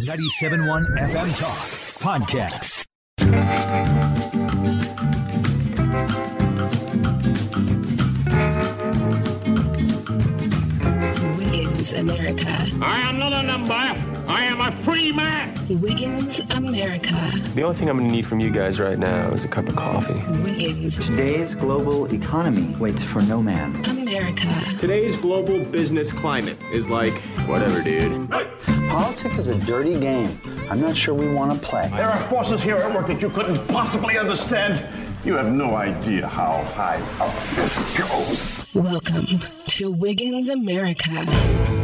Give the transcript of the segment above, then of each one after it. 97.1 FM Talk Podcast. Wiggins America. I am not a number. I am a free man. Wiggins America. The only thing I'm going to need from you guys right now is a cup of coffee. Wiggins. Today's global economy waits for no man. America. Today's global business climate is like, whatever, dude. Politics is a dirty game. I'm not sure we want to play. There are forces here at work that you couldn't possibly understand. You have no idea how high up this goes. Welcome to Wiggins America. Coming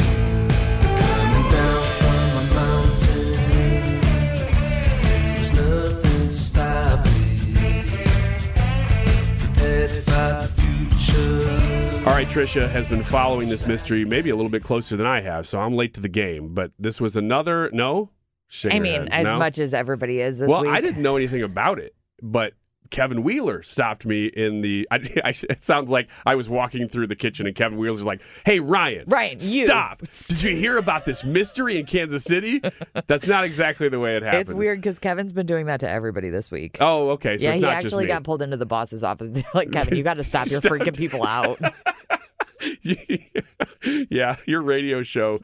down from a mountain. There's nothing to stop me. Prepared to fight the future. All right, Tricia has been following this mystery maybe a little bit closer than I have, so I'm late to the game. But this was another, much as everybody is this week. Well, I didn't know anything about it, but Kevin Wheeler stopped me in the, it sounds like I was walking through the kitchen and Kevin Wheeler's like, hey, Ryan, stop. Did you hear about this mystery in Kansas City? That's not exactly the way it happened. It's weird because Kevin's been doing that to everybody this week. Oh, okay. So yeah, it's not just me. He actually got pulled into the boss's office. They're like, Kevin, you got to stop your freaking people out. Yeah, your radio show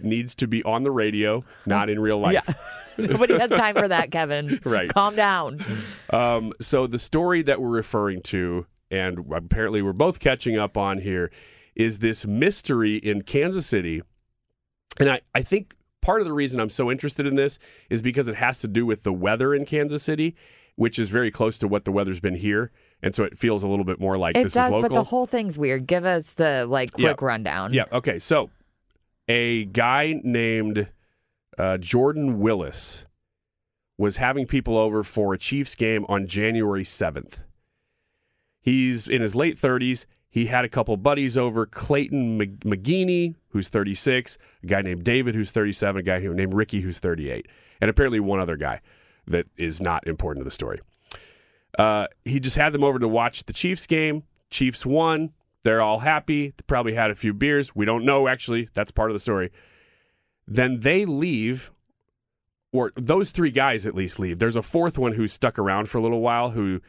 needs to be on the radio, not in real life. Yeah. Nobody has time for that, Kevin. Right. Calm down. So the story that we're referring to, and apparently we're both catching up on here, is this mystery in Kansas City. And I think part of the reason I'm so interested in this is because it has to do with the weather in Kansas City, which is very close to what the weather's been here. And so it feels a little bit more like this is local. It does, but the whole thing's weird. Give us the quick rundown. Yeah, okay. So a guy named Jordan Willis was having people over for a Chiefs game on January 7th. He's in his late 30s. He had a couple buddies over, Clayton McGinney, who's 36, a guy named David, who's 37, a guy named Ricky, who's 38, and apparently one other guy that is not important to the story. He just had them over to watch the Chiefs game. Chiefs won. They're all happy. They probably had a few beers. We don't know, actually. That's part of the story. Then they leave, or those three guys at least leave. There's a fourth one who stuck around for a little while who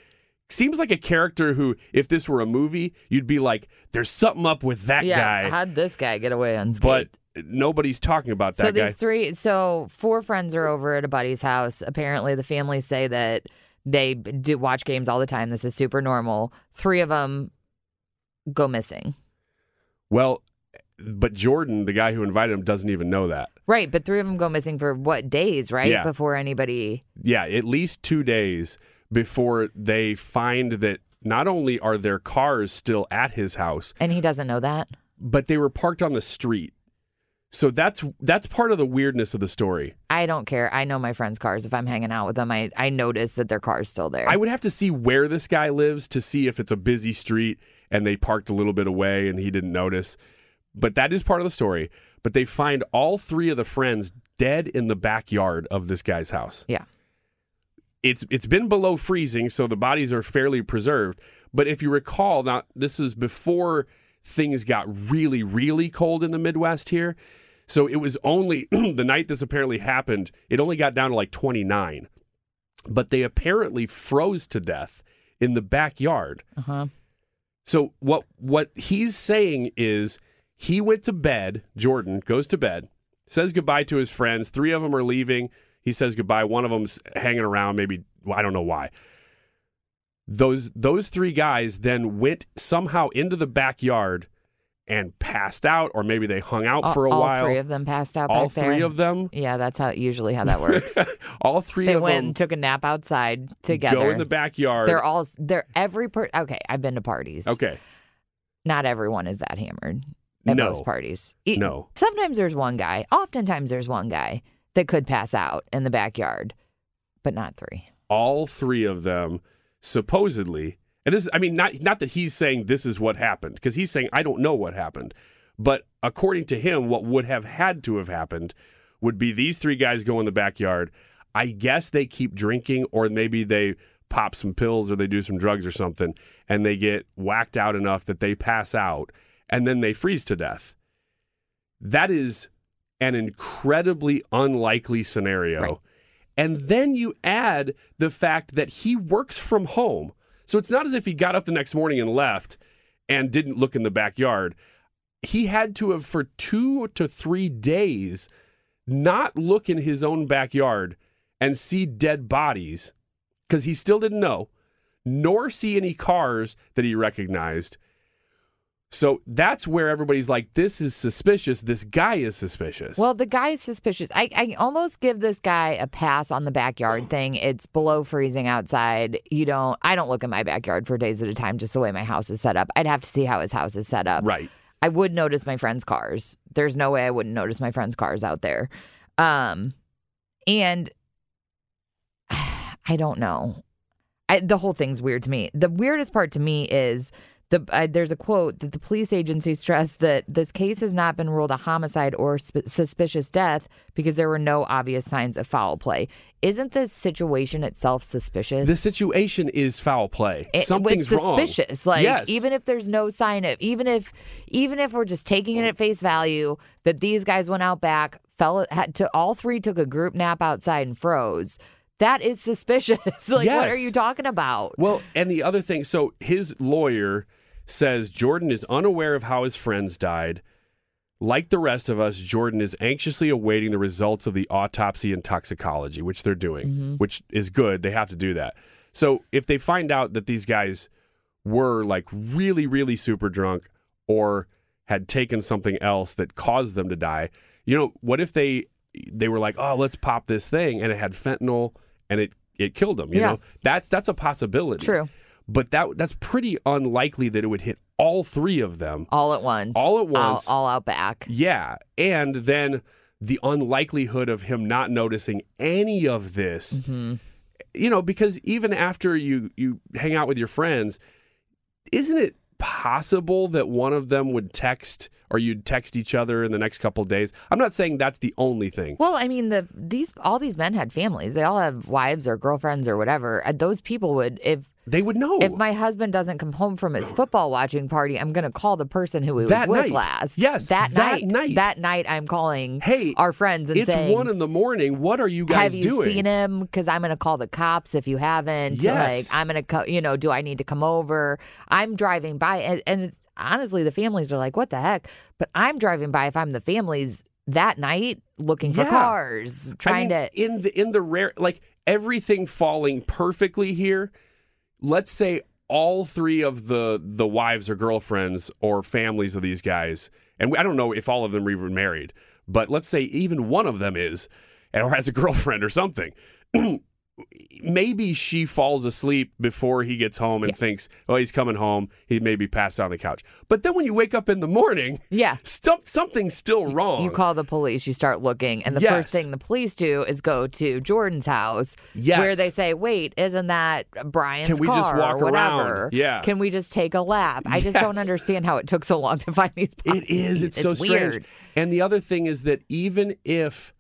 seems like a character who, if this were a movie, you'd be like, there's something up with that guy. Yeah, how'd this guy get away unscathed? But nobody's talking about that guy. So four friends are over at a buddy's house. Apparently the families say that they do watch games all the time. This is super normal. Three of them go missing. Well, but Jordan, the guy who invited him, doesn't even know that. Right, but three of them go missing for what, days, right? Yeah. Before anybody... Yeah, at least 2 days before they find that not only are their cars still at his house... And he doesn't know that? But they were parked on the street. So that's part of the weirdness of the story. I don't care. I know my friends' cars. If I'm hanging out with them, I notice that their car's still there. I would have to see where this guy lives to see if it's a busy street and they parked a little bit away and he didn't notice. But that is part of the story. But they find all three of the friends dead in the backyard of this guy's house. Yeah. It's been below freezing, so the bodies are fairly preserved. But if you recall, now this is before things got really, really cold in the Midwest here. So it was only the night this apparently happened, it only got down to like 29. But they apparently froze to death in the backyard. Uh-huh. So what he's saying is he went to bed, Jordan goes to bed, says goodbye to his friends. Three of them are leaving. He says goodbye. One of them's hanging around. Maybe, I don't know why. Those three guys then went somehow into the backyard and passed out, or maybe they hung out for a while. All three of them passed out back there? All three of them? Yeah, that's usually how that works. All three of them. They went and took a nap outside together. Go in the backyard. Okay, I've been to parties. Okay. Not everyone is that hammered at most parties. No. Sometimes there's one guy. Oftentimes there's one guy that could pass out in the backyard, but not three. All three of them, supposedly. And this is, I mean, not that he's saying this is what happened, because he's saying, I don't know what happened. But according to him, what would have had to have happened would be these three guys go in the backyard. I guess they keep drinking, or maybe they pop some pills or they do some drugs or something, and they get whacked out enough that they pass out, and then they freeze to death. That is an incredibly unlikely scenario. Right. And then you add the fact that he works from home. So it's not as if he got up the next morning and left and didn't look in the backyard. He had to have, for 2 to 3 days, not look in his own backyard and see dead bodies, because he still didn't know, nor see any cars that he recognized. So that's where everybody's like, this is suspicious. This guy is suspicious. Well, the guy is suspicious. I almost give this guy a pass on the backyard thing. It's below freezing outside. I don't look in my backyard for days at a time, just the way my house is set up. I'd have to see how his house is set up. Right. I would notice my friends' cars. There's no way I wouldn't notice my friends' cars out there. And I don't know. The whole thing's weird to me. The weirdest part to me is... There's a quote that the police agency stressed that this case has not been ruled a homicide or suspicious death because there were no obvious signs of foul play. Isn't this situation itself suspicious? The situation is foul play. Something's wrong. It's suspicious. Like, yes. Even if there's no sign of, even if we're just taking it at face value that these guys went out back, all three took a group nap outside and froze. That is suspicious. Like, yes. What are you talking about? Well, and the other thing, so his lawyer says Jordan is unaware of how his friends died. Like the rest of us, Jordan is anxiously awaiting the results of the autopsy and toxicology, which they're doing, which is good. They have to do that. So if they find out that these guys were like really, really super drunk or had taken something else that caused them to die, what if they were like, oh, let's pop this thing, and it had fentanyl and it killed them, you know? That's a possibility. True. But that's pretty unlikely that it would hit all three of them. All at once. All at once. All out back. Yeah. And then the unlikelihood of him not noticing any of this, because even after you hang out with your friends, isn't it possible that one of them would text, or you'd text each other in the next couple of days? I'm not saying that's the only thing. Well, I mean, all these men had families. They all have wives or girlfriends or whatever. Those people would, if they would know. If my husband doesn't come home from his football watching party, I'm going to call the person who was with last. Yes, that night. That night, I'm calling our friends and saying, it's 1 a.m. What are you guys doing? Have you seen him? Because I'm going to call the cops if you haven't. Yes. Like, I'm going to do I need to come over? I'm driving by, and honestly, the families are like, what the heck? But I'm driving by if I'm the families that night looking for cars, trying to. In the rare, like everything falling perfectly here, let's say all three of the wives or girlfriends or families of these guys, and I don't know if all of them are even married, but let's say even one of them is, or has a girlfriend or something. Maybe she falls asleep before he gets home and thinks, oh, he's coming home. He maybe passed out on the couch. But then when you wake up in the morning, something's still wrong. You call the police, you start looking, and the first thing the police do is go to Jordan's house where they say, wait, isn't that Brian's car? Can we just walk around? Yeah. Can we just take a lap? I just don't understand how it took so long to find these bodies. It is. It's so weird. Strange. And the other thing is that even if...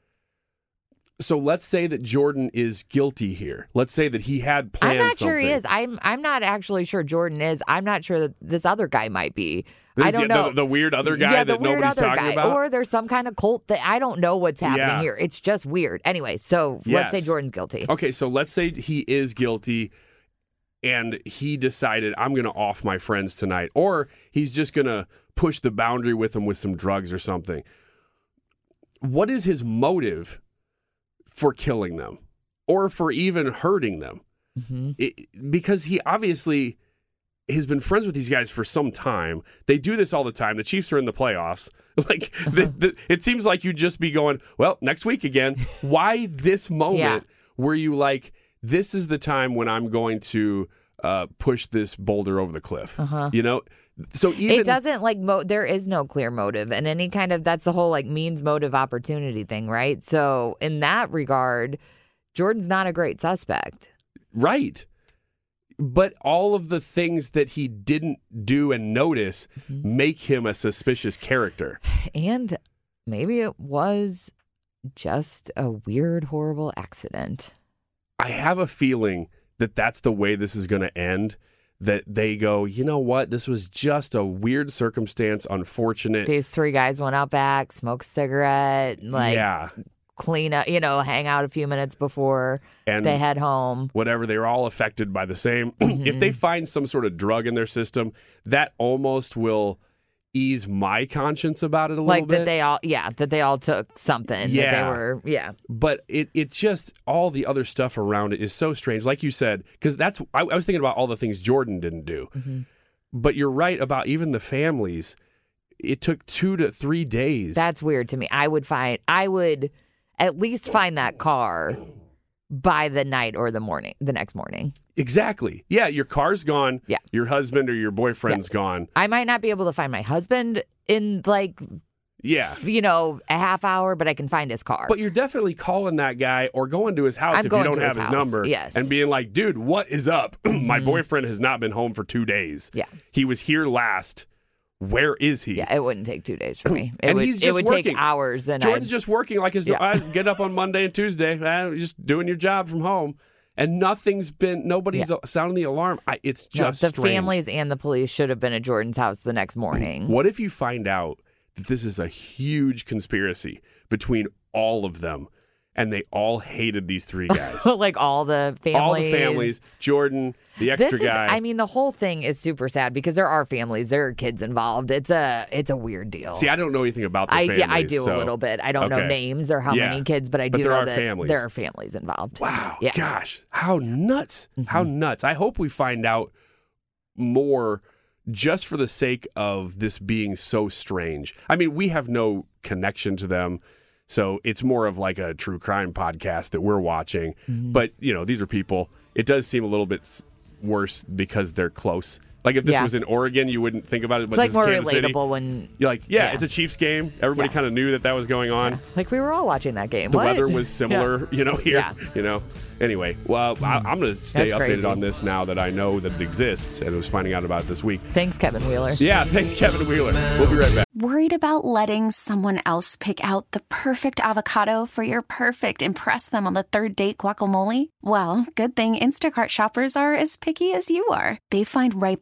So let's say that Jordan is guilty here. Let's say that he had planned something. I'm not sure he is. I'm not actually sure Jordan is. I'm not sure that this other guy might be. I don't know. The weird other guy that nobody's talking about? Or there's some kind of cult that I don't know what's happening here. It's just weird. Anyway, so let's say Jordan's guilty. Okay, so let's say he is guilty and he decided, I'm going to off my friends tonight. Or he's just going to push the boundary with them with some drugs or something. what is his motive for killing them or for even hurting them? Mm-hmm. Because he obviously has been friends with these guys for some time. They do this all the time. The Chiefs are in the playoffs. Like it seems like you'd just be going, well, next week again. Why this moment where you like, this is the time when I'm going to push this boulder over the cliff, you know? So even it doesn't like there is no clear motive, and any kind of that's the whole like means motive opportunity thing, right? So in that regard, Jordan's not a great suspect, right? But all of the things that he didn't do and notice make him a suspicious character, and maybe it was just a weird, horrible accident. I have a feeling that that's the way this is going to end. That they go, you know what? This was just a weird circumstance, unfortunate. These three guys went out back, smoked a cigarette, like clean up, you know, hang out a few minutes before and they head home. Whatever, they were all affected by the same. If they find some sort of drug in their system, that almost will ease my conscience about it a little bit. Like that they all, that they all took something. Yeah. That they were, But it just, all the other stuff around it is so strange. Like you said, because that's, I was thinking about all the things Jordan didn't do. But you're right about even the families. It took 2 to 3 days. That's weird to me. I would at least find that car by the night or the next morning. Exactly. Yeah, your car's gone. Yeah. Your husband or your boyfriend's gone. I might not be able to find my husband in a half hour, but I can find his car. But you're definitely calling that guy or going to his house if you don't have his number. Yes. And being like, dude, what is up? My boyfriend has not been home for 2 days. Yeah. He was here last. Where is he? Yeah, it wouldn't take 2 days for me. It would take hours. And Jordan's just working like his. I get up on Monday and Tuesday. Just doing your job from home, and nobody's sounding the alarm. It's just the families and the police should have been at Jordan's house the next morning. What if you find out that this is a huge conspiracy between all of them, and they all hated these three guys? Like all the families, Jordan. The extra guy. I mean, the whole thing is super sad because there are families, there are kids involved. It's a weird deal. See, I don't know anything about the families. Yeah, I do a little bit. I don't know names or how many kids, but I do know that there are families involved. Wow. Yeah. Gosh. How nuts. How nuts. I hope we find out more just for the sake of this being so strange. I mean, we have no connection to them. So it's more of like a true crime podcast that we're watching. But, you know, these are people. It does seem a little bit worse because they're close. Like if this was in Oregon, you wouldn't think about it. But it's like more relatable when you're like, it's a Chiefs game. Everybody kind of knew that was going on. Yeah. Like we were all watching that game. The weather was similar, you know, here, you know. Anyway, well, I'm going to stay updated on this now that I know that it exists and was finding out about it this week. Thanks, Kevin Wheeler. Yeah, thanks, Kevin Wheeler. We'll be right back. Worried about letting someone else pick out the perfect avocado for your perfect impress them on the third date guacamole? Well, good thing Instacart shoppers are as picky as you are. They find ripe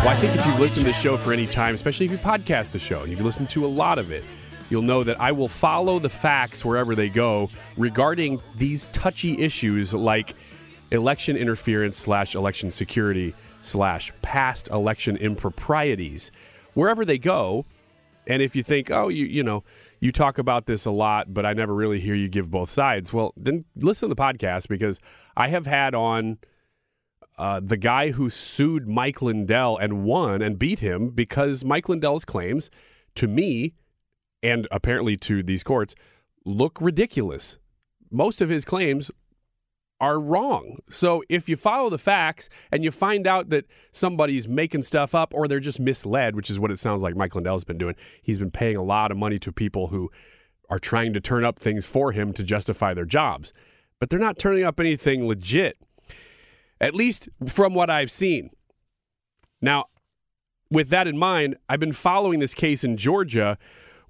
Well, I think if you listen to the show for any time, especially if you podcast the show, and you've listened to a lot of it, you'll know that I will follow the facts wherever they go regarding these touchy issues like election interference / election security / past election improprieties. Wherever they go, and if you think, oh, you talk about this a lot, but I never really hear you give both sides, well, then listen to the podcast, because I have had on the guy who sued Mike Lindell and won and beat him, because Mike Lindell's claims to me, and apparently to these courts, look ridiculous. Most of his claims are wrong. So if you follow the facts and you find out that somebody's making stuff up or they're just misled, which is what it sounds like Mike Lindell's been doing, he's been paying a lot of money to people who are trying to turn up things for him to justify their jobs. But they're not turning up anything legit, at least from what I've seen. Now, with that in mind, I've been following this case in Georgia,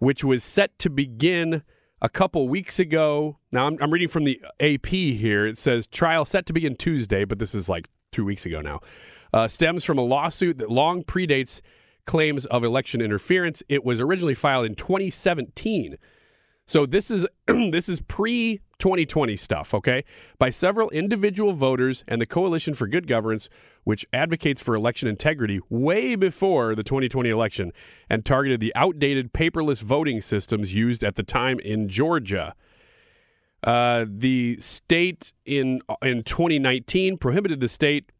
which was set to begin a couple weeks ago. Now, I'm reading from the AP here. It says, trial set to begin Tuesday, but this is like 2 weeks ago now, stems from a lawsuit that long predates claims of election interference. It was originally filed in 2017. So this is this is pre-2020 stuff, okay? By several individual voters and the Coalition for Good Governance, which advocates for election integrity way before the 2020 election, and targeted the outdated paperless voting systems used at the time in Georgia. The state in 2019 prohibited the state,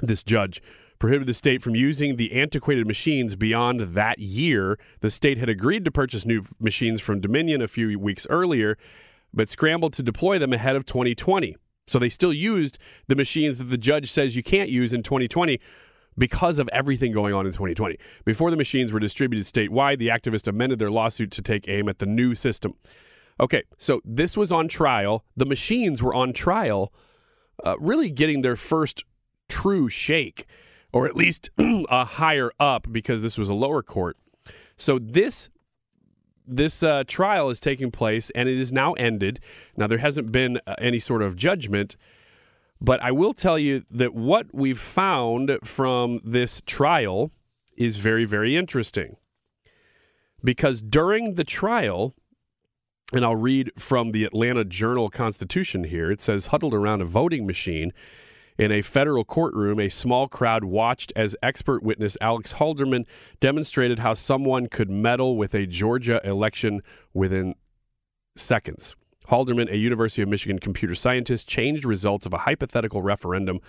this judge, prohibited the state from using the antiquated machines beyond that year. The state had agreed to purchase new machines from Dominion a few weeks earlier, but scrambled to deploy them ahead of 2020. So they still used the machines that the judge says you can't use in 2020 because of everything going on in 2020. Before the machines were distributed statewide, the activists amended their lawsuit to take aim at the new system. Okay, so this was on trial. The machines were on trial, really getting their first true shake, or at least a higher up, because this was a lower court. So this trial is taking place, and it is now ended. Now, there hasn't been any sort of judgment, but I will tell you that what we've found from this trial is very, very interesting. Because during the trial, and I'll read from the Atlanta Journal-Constitution here, it says, huddled around a voting machine in a federal courtroom, a small crowd watched as expert witness Alex Halderman demonstrated how someone could meddle with a Georgia election within seconds. Halderman, a University of Michigan computer scientist, changed results of a hypothetical referendum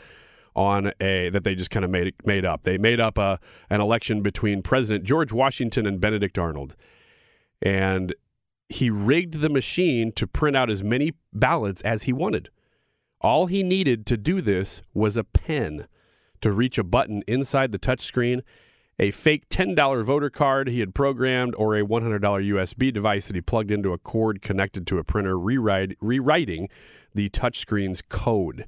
on that they just kind of made up. They made up an election between President George Washington and Benedict Arnold. And he rigged the machine to print out as many ballots as he wanted. All he needed to do this was a pen to reach a button inside the touchscreen, a fake $10 voter card he had programmed, or a $100 USB device that he plugged into a cord connected to a printer, rewriting the touchscreen's code.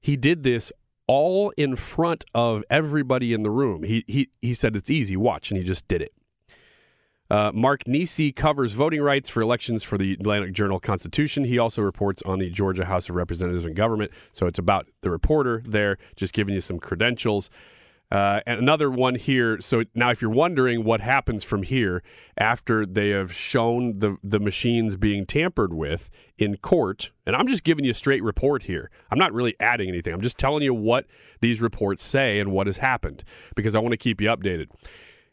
He did this all in front of everybody in the room. He said, it's easy, watch, and he just did it. Mark Nisi covers voting rights for elections for the Atlantic Journal-Constitution. He also reports on the Georgia House of Representatives and Government. So it's about the reporter there, just giving you some credentials. And another one here. So now if you're wondering what happens from here after they have shown the machines being tampered with in court, and I'm just giving you a straight report here. I'm not really adding anything. I'm just telling you what these reports say and what has happened, because I want to keep you updated.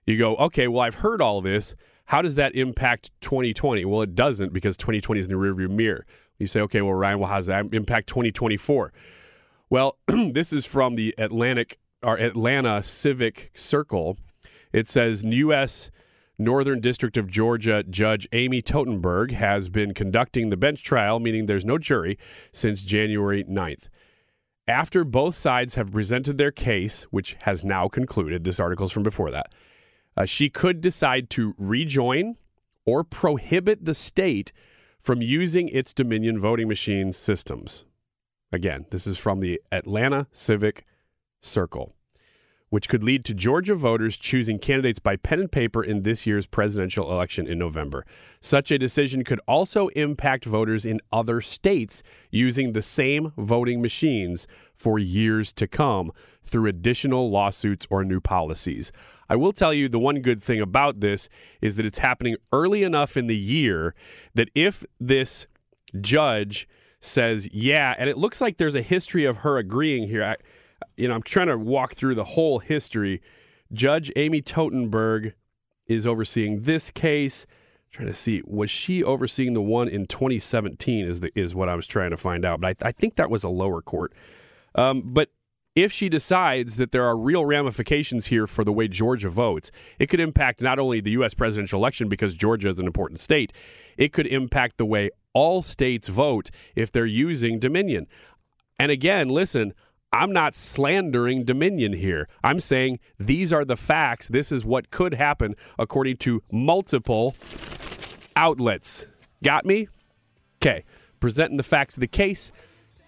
You go, okay, well, I've heard all this. How does that impact 2020? Well, it doesn't, because 2020 is in the rearview mirror. You say, okay, well, Ryan, well, how does that impact 2024? Well, this is from the Atlanta Civic Circle. It says, U.S. Northern District of Georgia Judge Amy Totenberg has been conducting the bench trial, meaning there's no jury, since January 9th. after both sides have presented their case, which has now concluded, this article's from before that, she could decide to rejoin or prohibit the state from using its Dominion voting machine systems. Again, this is from the Atlanta Civic Circle, which could lead to Georgia voters choosing candidates by pen and paper in this year's presidential election in November. Such a decision could also impact voters in other states using the same voting machines for years to come through additional lawsuits or new policies. I will tell you the one good thing about this is that it's happening early enough in the year that if this judge says, yeah, and it looks like there's a history of her agreeing here. I'm trying to walk through the whole history. Judge Amy Totenberg is overseeing this case. I'm trying to see, was she overseeing the one in 2017 is what I was trying to find out. But I think that was a lower court. But if she decides that there are real ramifications here for the way Georgia votes, it could impact not only the U.S. presidential election because Georgia is an important state, it could impact the way all states vote if they're using Dominion. And again, listen, I'm not slandering Dominion here. I'm saying these are the facts. This is what could happen according to multiple outlets. Got me? Okay. Presenting the facts of the case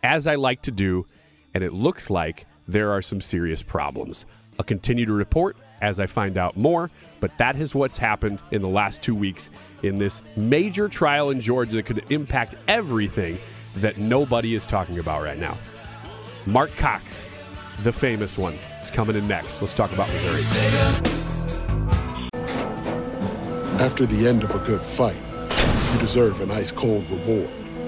as I like to do, and it looks like there are some serious problems. I'll continue to report as I find out more, but that is what's happened in the last 2 weeks in this major trial in Georgia that could impact everything that nobody is talking about right now. Marc Cox, the famous one, is coming in next. Let's talk about Missouri. After the end of a good fight, you deserve an ice-cold reward.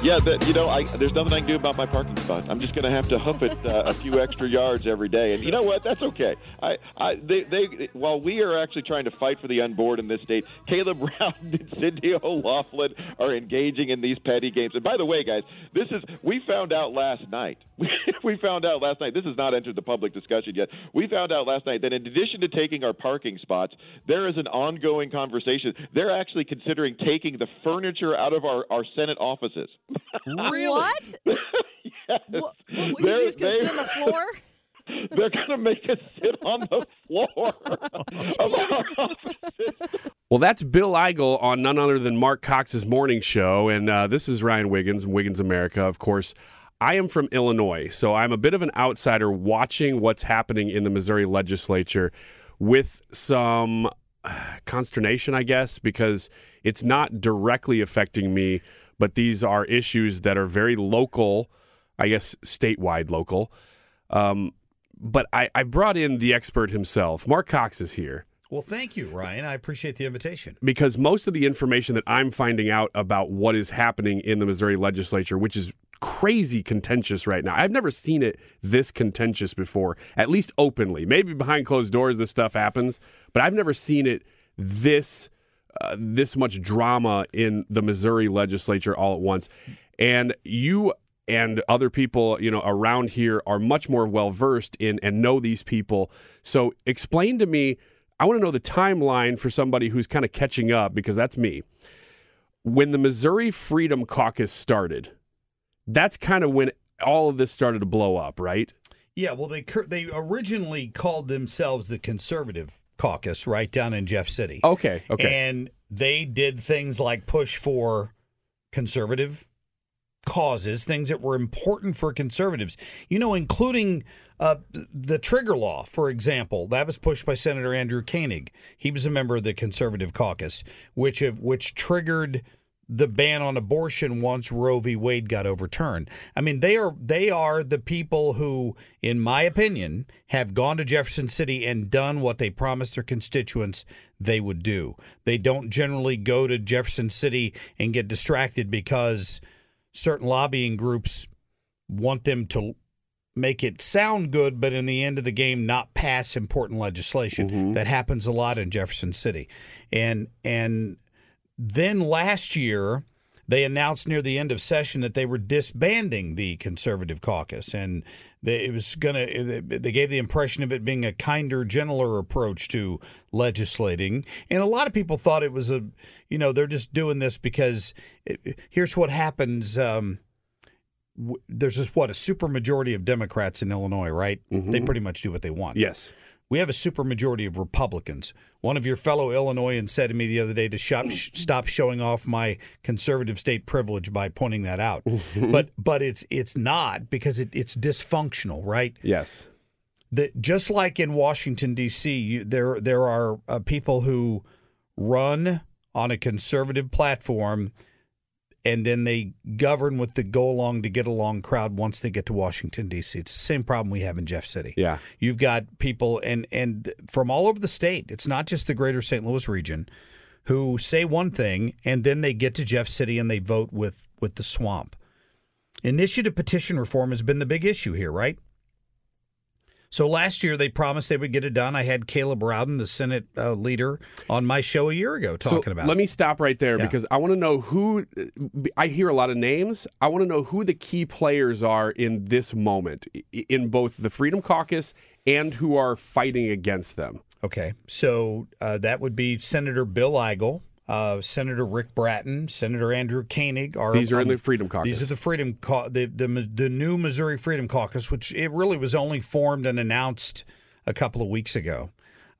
Yeah, there's nothing I can do about my parking spot. I'm just going to have to hump it a few extra yards every day. And you know what? That's okay. While we are actually trying to fight for the unborn in this state, Caleb Rowden and Cindy O'Laughlin are engaging in these petty games. And by the way, guys, we found out last night. We found out last night, this has not entered the public discussion yet, we found out last night that in addition to taking our parking spots, there is an ongoing conversation. They're actually considering taking the furniture out of our Senate offices. Really? What? Yes. Well, you're just going to sit on the floor? They're going to make us sit on the floor of our offices. Well, that's Bill Eigel on none other than Marc Cox's morning show, and this is Ryan Wiggins, Wiggins America, of course. I am from Illinois, so I'm a bit of an outsider watching what's happening in the Missouri legislature with some consternation, I guess, because it's not directly affecting me, but these are issues that are very local, I guess statewide local. But I brought in the expert himself. Marc Cox is here. Well, thank you, Ryan. I appreciate the invitation. Because most of the information that I'm finding out about what is happening in the Missouri legislature, which is crazy contentious right now. I've never seen it this contentious before, at least openly. Maybe behind closed doors this stuff happens, but I've never seen it this much drama in the Missouri legislature all at once. And you and other people, around here are much more well-versed in and know these people. So explain to me, I want to know the timeline for somebody who's kind of catching up, because that's me. When the Missouri Freedom Caucus started, that's kind of when all of this started to blow up, right? Yeah, well, they originally called themselves the Conservative Caucus, right, down in Jeff City. Okay. And they did things like push for conservative causes, things that were important for conservatives, you know, including the trigger law, for example, that was pushed by Senator Andrew Koenig. He was a member of the conservative caucus, which triggered the ban on abortion once Roe v. Wade got overturned. I mean, they are the people who, in my opinion, have gone to Jefferson City and done what they promised their constituents they would do. They don't generally go to Jefferson City and get distracted because certain lobbying groups want them to make it sound good, but in the end of the game, not pass important legislation. Mm-hmm. That happens a lot in Jefferson City. And then last year, they announced near the end of session that they were disbanding the conservative caucus, and they gave the impression of it being a kinder, gentler approach to legislating. And a lot of people thought it was they're just doing this because here's what happens. There's just a supermajority of Democrats in Illinois, right? Mm-hmm. They pretty much do what they want. Yes. We have a supermajority of Republicans. One of your fellow Illinoisans said to me the other day to stop showing off my conservative state privilege by pointing that out. But it's not, because it's dysfunctional, right? Yes. Just like in Washington, D.C., there are people who run on a conservative platform, and then they govern with the go-along-to-get-along crowd once they get to Washington, D.C. It's the same problem we have in Jeff City. Yeah. You've got people and from all over the state, it's not just the greater St. Louis region, who say one thing, and then they get to Jeff City and they vote with the swamp. Initiative petition reform has been the big issue here, right? So last year they promised they would get it done. I had Caleb Rowden, the Senate leader, on my show a year ago talking about it. Let me stop right there, because I want to know who – I hear a lot of names. I want to know who the key players are in this moment in both the Freedom Caucus and who are fighting against them. Okay. So that would be Senator Bill Eigel, Senator Rick Bratton, Senator Andrew Koenig. These are in the Freedom Caucus. These are the Freedom the new Missouri Freedom Caucus, which it really was only formed and announced a couple of weeks ago.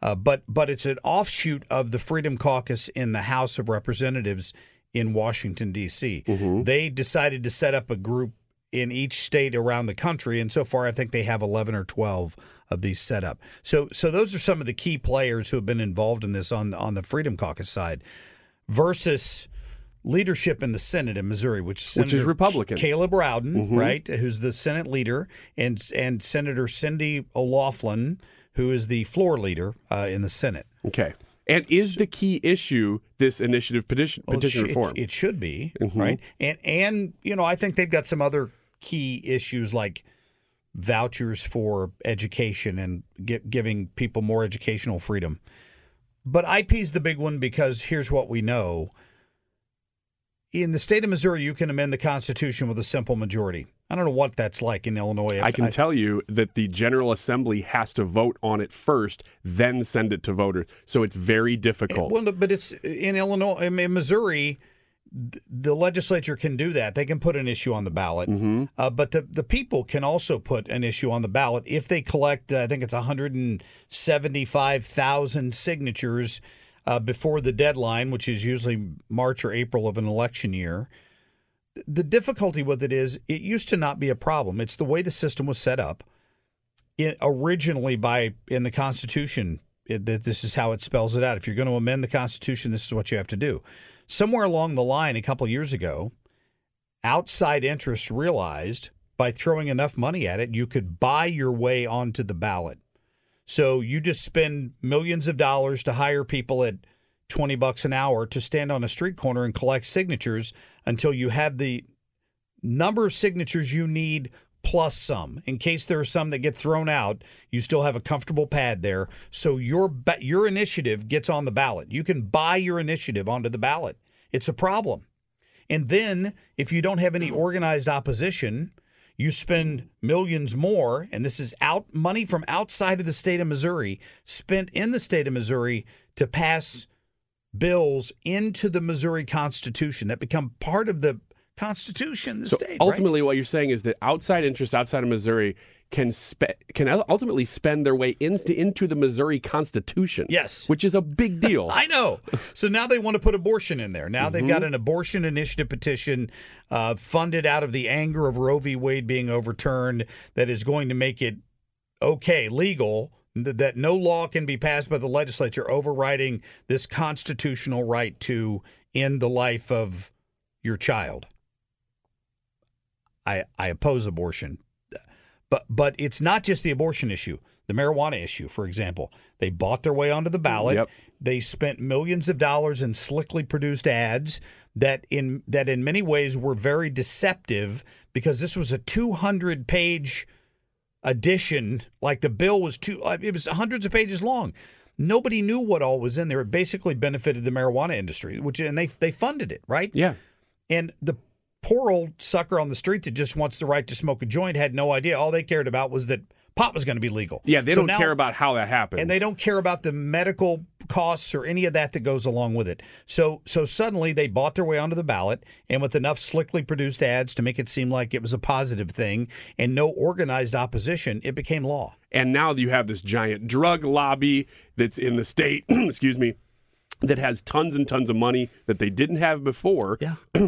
But it's an offshoot of the Freedom Caucus in the House of Representatives in Washington, D.C. Mm-hmm. They decided to set up a group in each state around the country, and so far I think they have 11 or 12 of these set up. So those are some of the key players who have been involved in this on the Freedom Caucus side, versus leadership in the Senate in Missouri, which is Republican. Caleb Rowden, mm-hmm. right, who's the Senate leader, and Senator Cindy O'Laughlin, who is the floor leader in the Senate. Okay. And is the key issue this initiative petition reform? It should be, mm-hmm. right? And you know, I think they've got some other key issues like vouchers for education and giving people more educational freedom. But IP is the big one, because here's what we know. In the state of Missouri, you can amend the Constitution with a simple majority. I don't know what that's like in Illinois. I can tell you that the General Assembly has to vote on it first, then send it to voters. So it's very difficult. Well, but it's in Illinois, in Missouri, the legislature can do that. They can put an issue on the ballot. Mm-hmm. But the people can also put an issue on the ballot if they collect, I think it's 175,000 signatures before the deadline, which is usually March or April of an election year. The difficulty with it is it used to not be a problem. It's the way the system was set up originally in the Constitution. This is how it spells it out. If you're going to amend the Constitution, this is what you have to do. Somewhere along the line a couple of years ago, outside interests realized by throwing enough money at it, you could buy your way onto the ballot. So you just spend millions of dollars to hire people at $20 an hour to stand on a street corner and collect signatures until you have the number of signatures you need plus some. In case there are some that get thrown out, you still have a comfortable pad there. So your initiative gets on the ballot. You can buy your initiative onto the ballot. It's a problem. And then if you don't have any organized opposition, you spend millions more, and this is money from outside of the state of Missouri, spent in the state of Missouri to pass bills into the Missouri Constitution that become part of the Constitution, the state. Ultimately, right? What you're saying is that outside interests outside of Missouri can ultimately spend their way into the Missouri Constitution. Yes. Which is a big deal. I know. So now they want to put abortion in there. Now they've got an abortion initiative petition funded out of the anger of Roe v. Wade being overturned that is going to make it legal, that no law can be passed by the legislature overriding this constitutional right to end the life of your child. I oppose abortion. But it's not just the abortion issue, the marijuana issue, for example. They bought their way onto the ballot. Yep. They spent millions of dollars in slickly produced ads that in many ways were very deceptive, because this was a 200-page edition. Like the bill was it was hundreds of pages long. Nobody knew what all was in there. It basically benefited the marijuana industry, and they funded it, right? Yeah. And the poor old sucker on the street that just wants the right to smoke a joint had no idea. All they cared about was that pot was going to be legal. Yeah, they don't care about how that happens. And they don't care about the medical costs or any of that goes along with it. So suddenly they bought their way onto the ballot, and with enough slickly produced ads to make it seem like it was a positive thing and no organized opposition, it became law. And now you have this giant drug lobby that's in the state, that has tons and tons of money that they didn't have before,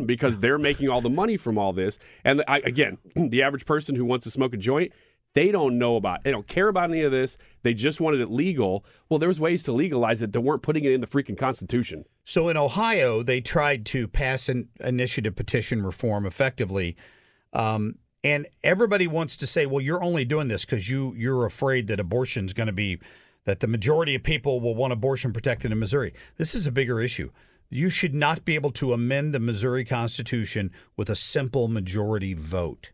because they're making all the money from all this. And again, the average person who wants to smoke a joint, they don't know about it. They don't care about any of this. They just wanted it legal. Well, there was ways to legalize it that weren't putting it in the freaking Constitution. So in Ohio, they tried to pass an initiative petition reform effectively. And everybody wants to say, well, you're only doing this because you're afraid that abortion's going to be— that the majority of people will want abortion protected in Missouri. This is a bigger issue. You should not be able to amend the Missouri Constitution with a simple majority vote.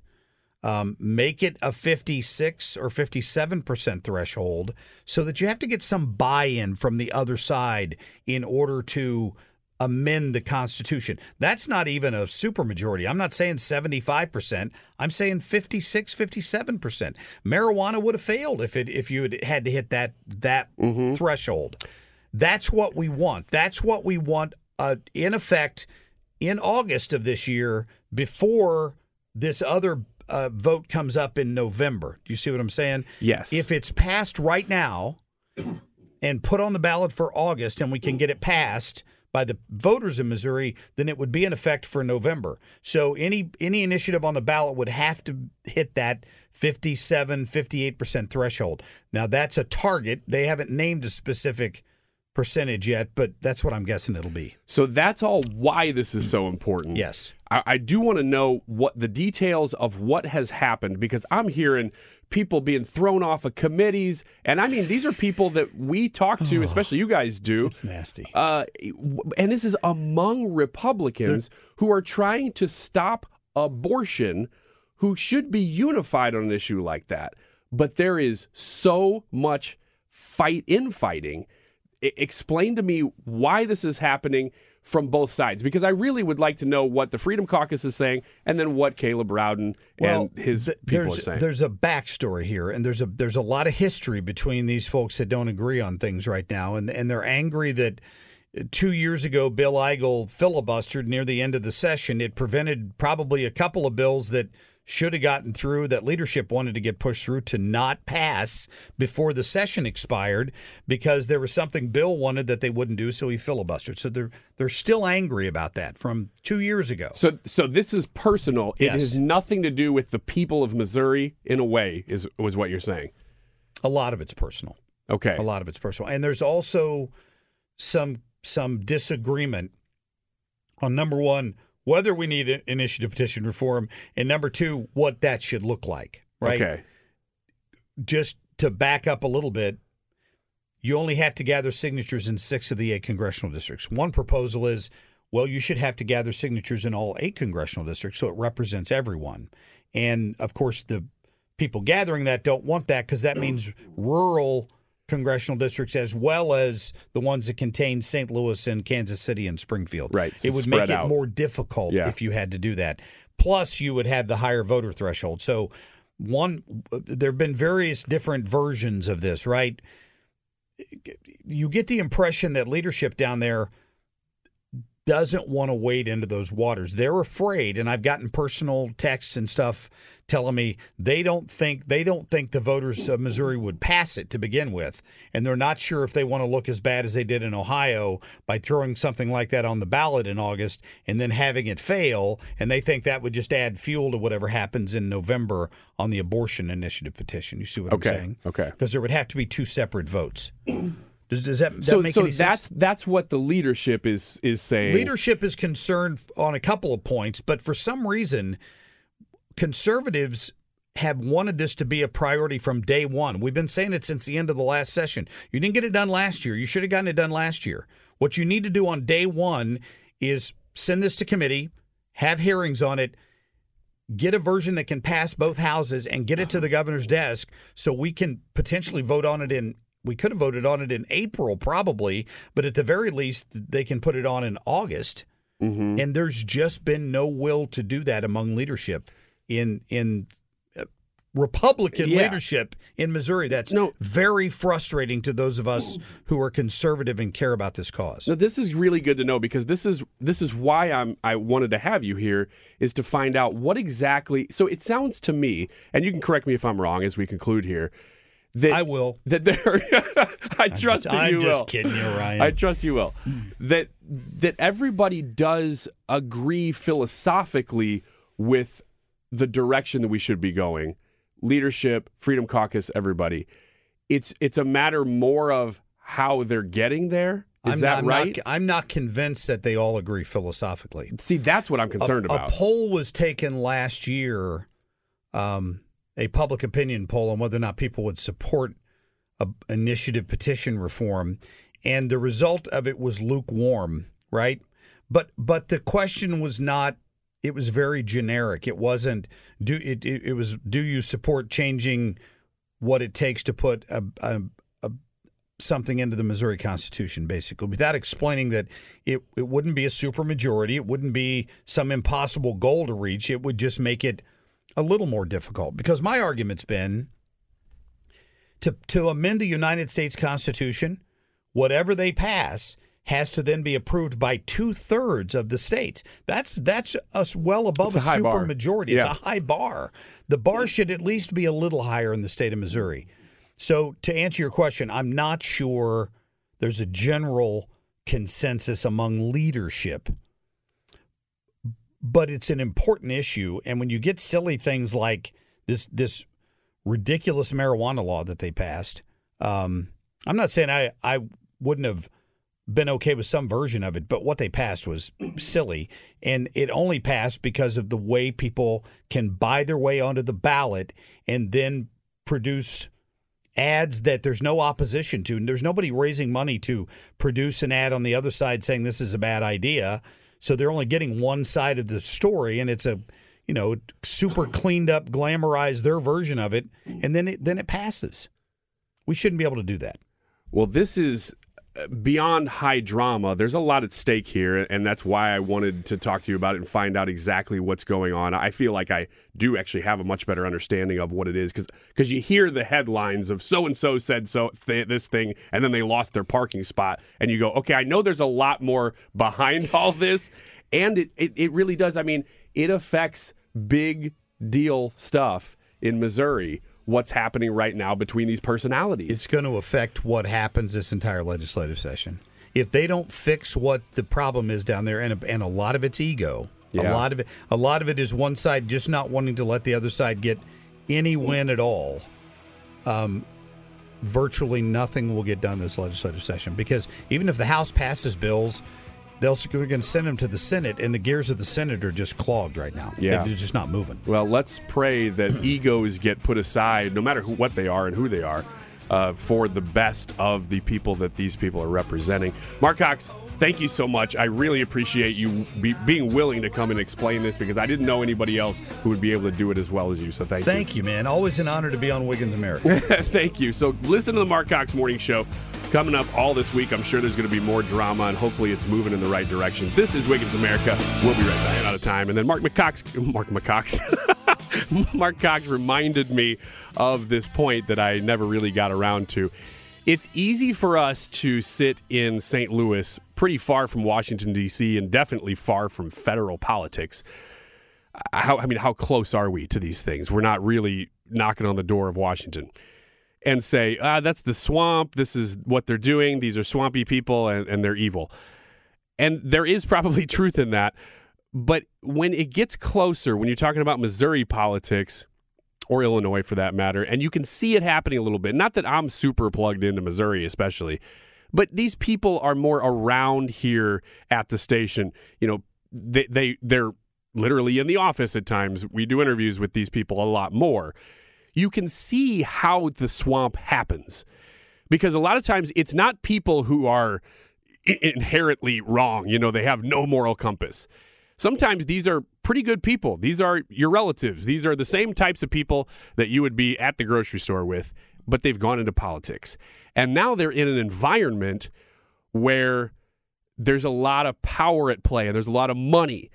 Make it a 56 or 57% threshold so that you have to get some buy-in from the other side in order to amend the Constitution. That's not even a supermajority. I'm not saying 75%. I'm saying 56, 57%. Marijuana would have failed if you had to hit that threshold. That's what we want. That's what we want in effect in August of this year, before this other vote comes up in November. Do you see what I'm saying? Yes. If it's passed right now and put on the ballot for August, and we can get it passed by the voters in Missouri, then it would be in effect for November. So any initiative on the ballot would have to hit that 57, 58% threshold. Now, that's a target. They haven't named a specific percentage yet, but that's what I'm guessing it'll be. So that's all why this is so important. Yes. I do want to know what the details of what has happened, because I'm hearing people being thrown off of committees. And I mean, these are people that we talk to, especially you guys do. It's nasty. And this is among Republicans who are trying to stop abortion, who should be unified on an issue like that. But there is so much infighting. Explain to me why this is happening from both sides, because I really would like to know what the Freedom Caucus is saying, and then what Caleb Rowden and his people are saying. There's a backstory here, and there's a lot of history between these folks that don't agree on things right now, and they're angry that 2 years ago Bill Eigel filibustered near the end of the session. It prevented probably a couple of bills that should have gotten through, that leadership wanted to get pushed through, to not pass before the session expired, because there was something Bill wanted that they wouldn't do, so he filibustered. So they're still angry about that from 2 years ago. So this is personal. Yes. It has nothing to do with the people of Missouri, in a way, was what you're saying. A lot of it's personal. Okay. A lot of it's personal. And there's also some disagreement on, number one, whether we need an initiative petition reform, and number two, what that should look like, right? Okay. Just to back up a little bit, you only have to gather signatures in 6 of the 8 congressional districts. One proposal is, well, you should have to gather signatures in all 8 congressional districts so it represents everyone. And, of course, the people gathering that don't want that, because that means rural congressional districts, as well as the ones that contain St. Louis and Kansas City and Springfield. Right. So it would make it more difficult if you had to do that. Plus, you would have the higher voter threshold. So there have been various different versions of this, right? You get the impression that leadership down there doesn't want to wade into those waters. They're afraid, and I've gotten personal texts and stuff telling me they don't think the voters of Missouri would pass it to begin with, and they're not sure if they want to look as bad as they did in Ohio by throwing something like that on the ballot in August and then having it fail, and they think that would just add fuel to whatever happens in November on the abortion initiative petition. You see what I'm saying? Okay. Because there would have to be two separate votes. Does that make sense? That's what the leadership is saying. Leadership is concerned on a couple of points, but for some reason, conservatives have wanted this to be a priority from day one. We've been saying it since the end of the last session. You didn't get it done last year. You should have gotten it done last year. What you need to do on day one is send this to committee, have hearings on it, get a version that can pass both houses, and get it to the governor's desk so we can potentially vote on it in. We could have voted on it in April probably, but at the very least, they can put it on in August. Mm-hmm. And there's just been no will to do that among leadership in Republican leadership in Missouri. That's very frustrating to those of us who are conservative and care about this cause. No, this is really good to know, because this is why I wanted to have you here, is to find out what exactly. So it sounds to me, and you can correct me if I'm wrong as we conclude here, I trust you will. That everybody does agree philosophically with the direction that we should be going. Leadership, Freedom Caucus, everybody. It's a matter more of how they're getting there. Is that right? I'm not convinced that they all agree philosophically. See, that's what I'm concerned about. A poll was taken last year. A public opinion poll on whether or not people would support an initiative petition reform, and the result of it was lukewarm, right? But the question was not, it was very generic. It wasn't, do you support changing what it takes to put a something into the Missouri Constitution, basically, without explaining that it wouldn't be a supermajority, it wouldn't be some impossible goal to reach, it would just make it a little more difficult. Because my argument's been to amend the United States Constitution, whatever they pass has to then be approved by 2/3 of the states. That's us well above a supermajority. Yeah. It's a high bar. The bar should at least be a little higher in the state of Missouri. So to answer your question, I'm not sure there's a general consensus among leadership. But it's an important issue, and when you get silly things like this ridiculous marijuana law that they passed, I'm not saying I wouldn't have been okay with some version of it, but what they passed was silly, and it only passed because of the way people can buy their way onto the ballot and then produce ads that there's no opposition to, and there's nobody raising money to produce an ad on the other side saying this is a bad idea. So they're only getting one side of the story, and it's a, super cleaned up, glamorized their version of it, and then it passes. We shouldn't be able to do that. Well, this is beyond high drama. There's a lot at stake here, and that's why I wanted to talk to you about it and find out exactly what's going on. I feel like I do actually have a much better understanding of what it is, because you hear the headlines of so-and-so said this thing, and then they lost their parking spot, and you go, okay, I know there's a lot more behind all this, and it really does. I mean, it affects big deal stuff in Missouri. What's happening right now between these personalities. It's going to affect what happens this entire legislative session. If they don't fix what the problem is down there, and a lot of it's ego. Yeah. A lot of it is one side just not wanting to let the other side get any win at all. Virtually nothing will get done this legislative session, because even if the House passes bills, they're going to send them to the Senate, and the gears of the Senate are just clogged right now. Yeah. They're just not moving. Well, let's pray that egos get put aside, no matter what they are and who they are, for the best of the people that these people are representing. Marc Cox, thank you so much. I really appreciate you being willing to come and explain this, because I didn't know anybody else who would be able to do it as well as you, so thank you. Thank you, man. Always an honor to be on Wiggins America. Thank you. So listen to the Marc Cox Morning Show. Coming up all this week, I'm sure there's going to be more drama, and hopefully it's moving in the right direction. This is Wiggins America. We'll be right back. Out of time. And then Marc Cox reminded me of this point that I never really got around to. It's easy for us to sit in St. Louis, pretty far from Washington, D.C., and definitely far from federal politics. How close are we to these things? We're not really knocking on the door of Washington. And say, that's the swamp, this is what they're doing, these are swampy people, and they're evil. And there is probably truth in that. But when it gets closer, when you're talking about Missouri politics, or Illinois for that matter, and you can see it happening a little bit, not that I'm super plugged into Missouri especially, but these people are more around here at the station. You know, they're literally in the office at times. We do interviews with these people a lot more. You can see how the swamp happens, because a lot of times it's not people who are inherently wrong. You know, they have no moral compass. Sometimes these are pretty good people. These are your relatives. These are the same types of people that you would be at the grocery store with, but they've gone into politics. And now they're in an environment where there's a lot of power at play and there's a lot of money.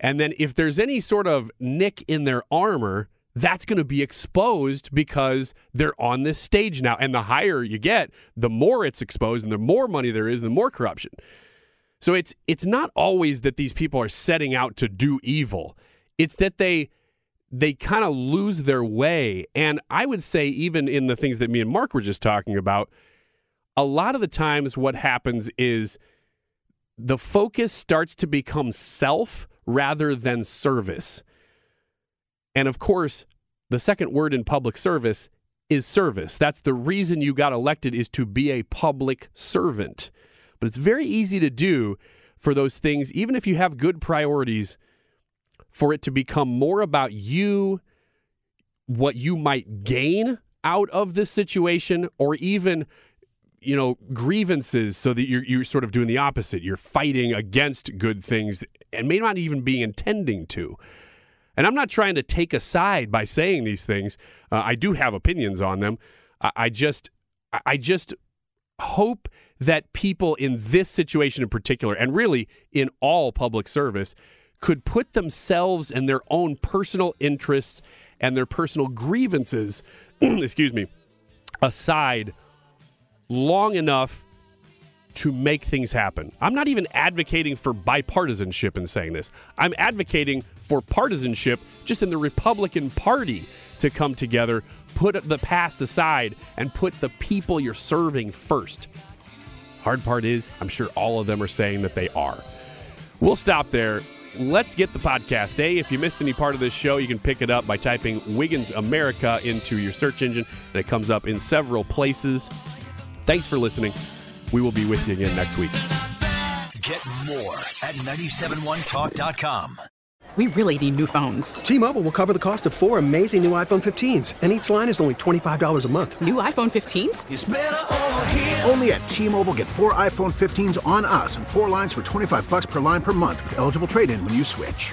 And then if there's any sort of nick in their armor, that's going to be exposed because they're on this stage now. And the higher you get, the more it's exposed, and the more money there is, the more corruption. So it's not always that these people are setting out to do evil. It's that they kind of lose their way. And I would say, even in the things that me and Mark were just talking about, a lot of the times what happens is the focus starts to become self rather than service. And, of course, the second word in public service is service. That's the reason you got elected, is to be a public servant. But it's very easy to do for those things, even if you have good priorities, for it to become more about you, what you might gain out of this situation, or even, you know, grievances, so that you're sort of doing the opposite. You're fighting against good things and may not even be intending to. And I'm not trying to take a side by saying these things. I do have opinions on them. I just hope that people in this situation in particular, and really in all public service, could put themselves and their own personal interests and their personal grievances, aside long enough to make things happen. I'm not even advocating for bipartisanship in saying this. I'm advocating for partisanship just in the Republican Party to come together, put the past aside, and put the people you're serving first. Hard part is, I'm sure all of them are saying that they are. We'll stop there. Let's get the podcast. If you missed any part of this show, you can pick it up by typing Wiggins America into your search engine, and it comes up in several places. Thanks for listening. We will be with you again next week. Get more at 971talk.com. We really need new phones. T-Mobile will cover the cost of four amazing new iPhone 15s, and each line is only $25 a month. New iPhone 15s? It's better over here. Only at T-Mobile, get four iPhone 15s on us and four lines for $25 per line per month with eligible trade-in when you switch.